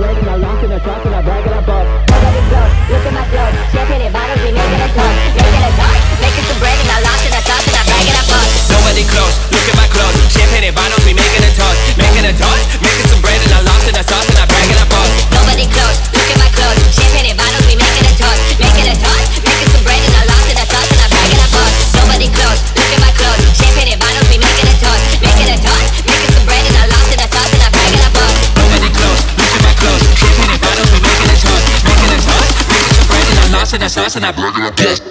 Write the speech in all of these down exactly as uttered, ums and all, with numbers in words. burning, I lost in the sauce and I brag and I bust. All of it's love, look at my blood. Champagne and bottles, we making us love. Making us love, making some bread and I lost in the sauce and I brag and I bust. Nobody close, look at my clothes. Champagne and bottles, we making a toast. Making a toast, making some bread and I lost in the sauce and I brag and I bust. Nobody close, look at my clothes. Champagne and bottles, we making a toast. Making a toast, making some bread and I lost in the sauce and I brag and I bust. Nobody close, look at my clothes. Champagne and bottles, we making a toast. Making a toast, making some bread and I lost in the sauce and I brag and I bust. Nobody close, look at my clothes. Champagne and bottles, we making a toast. Making a toast, making some bread and I lost in the sauce and I brag and I bust.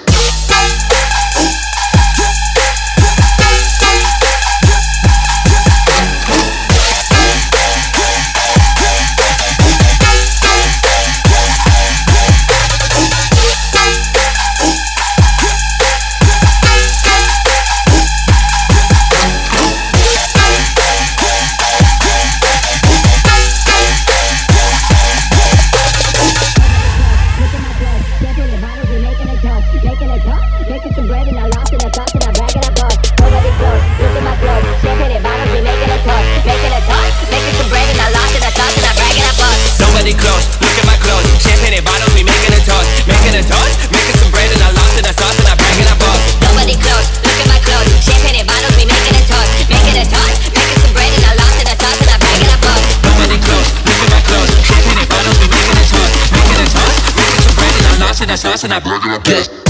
And I broke it up.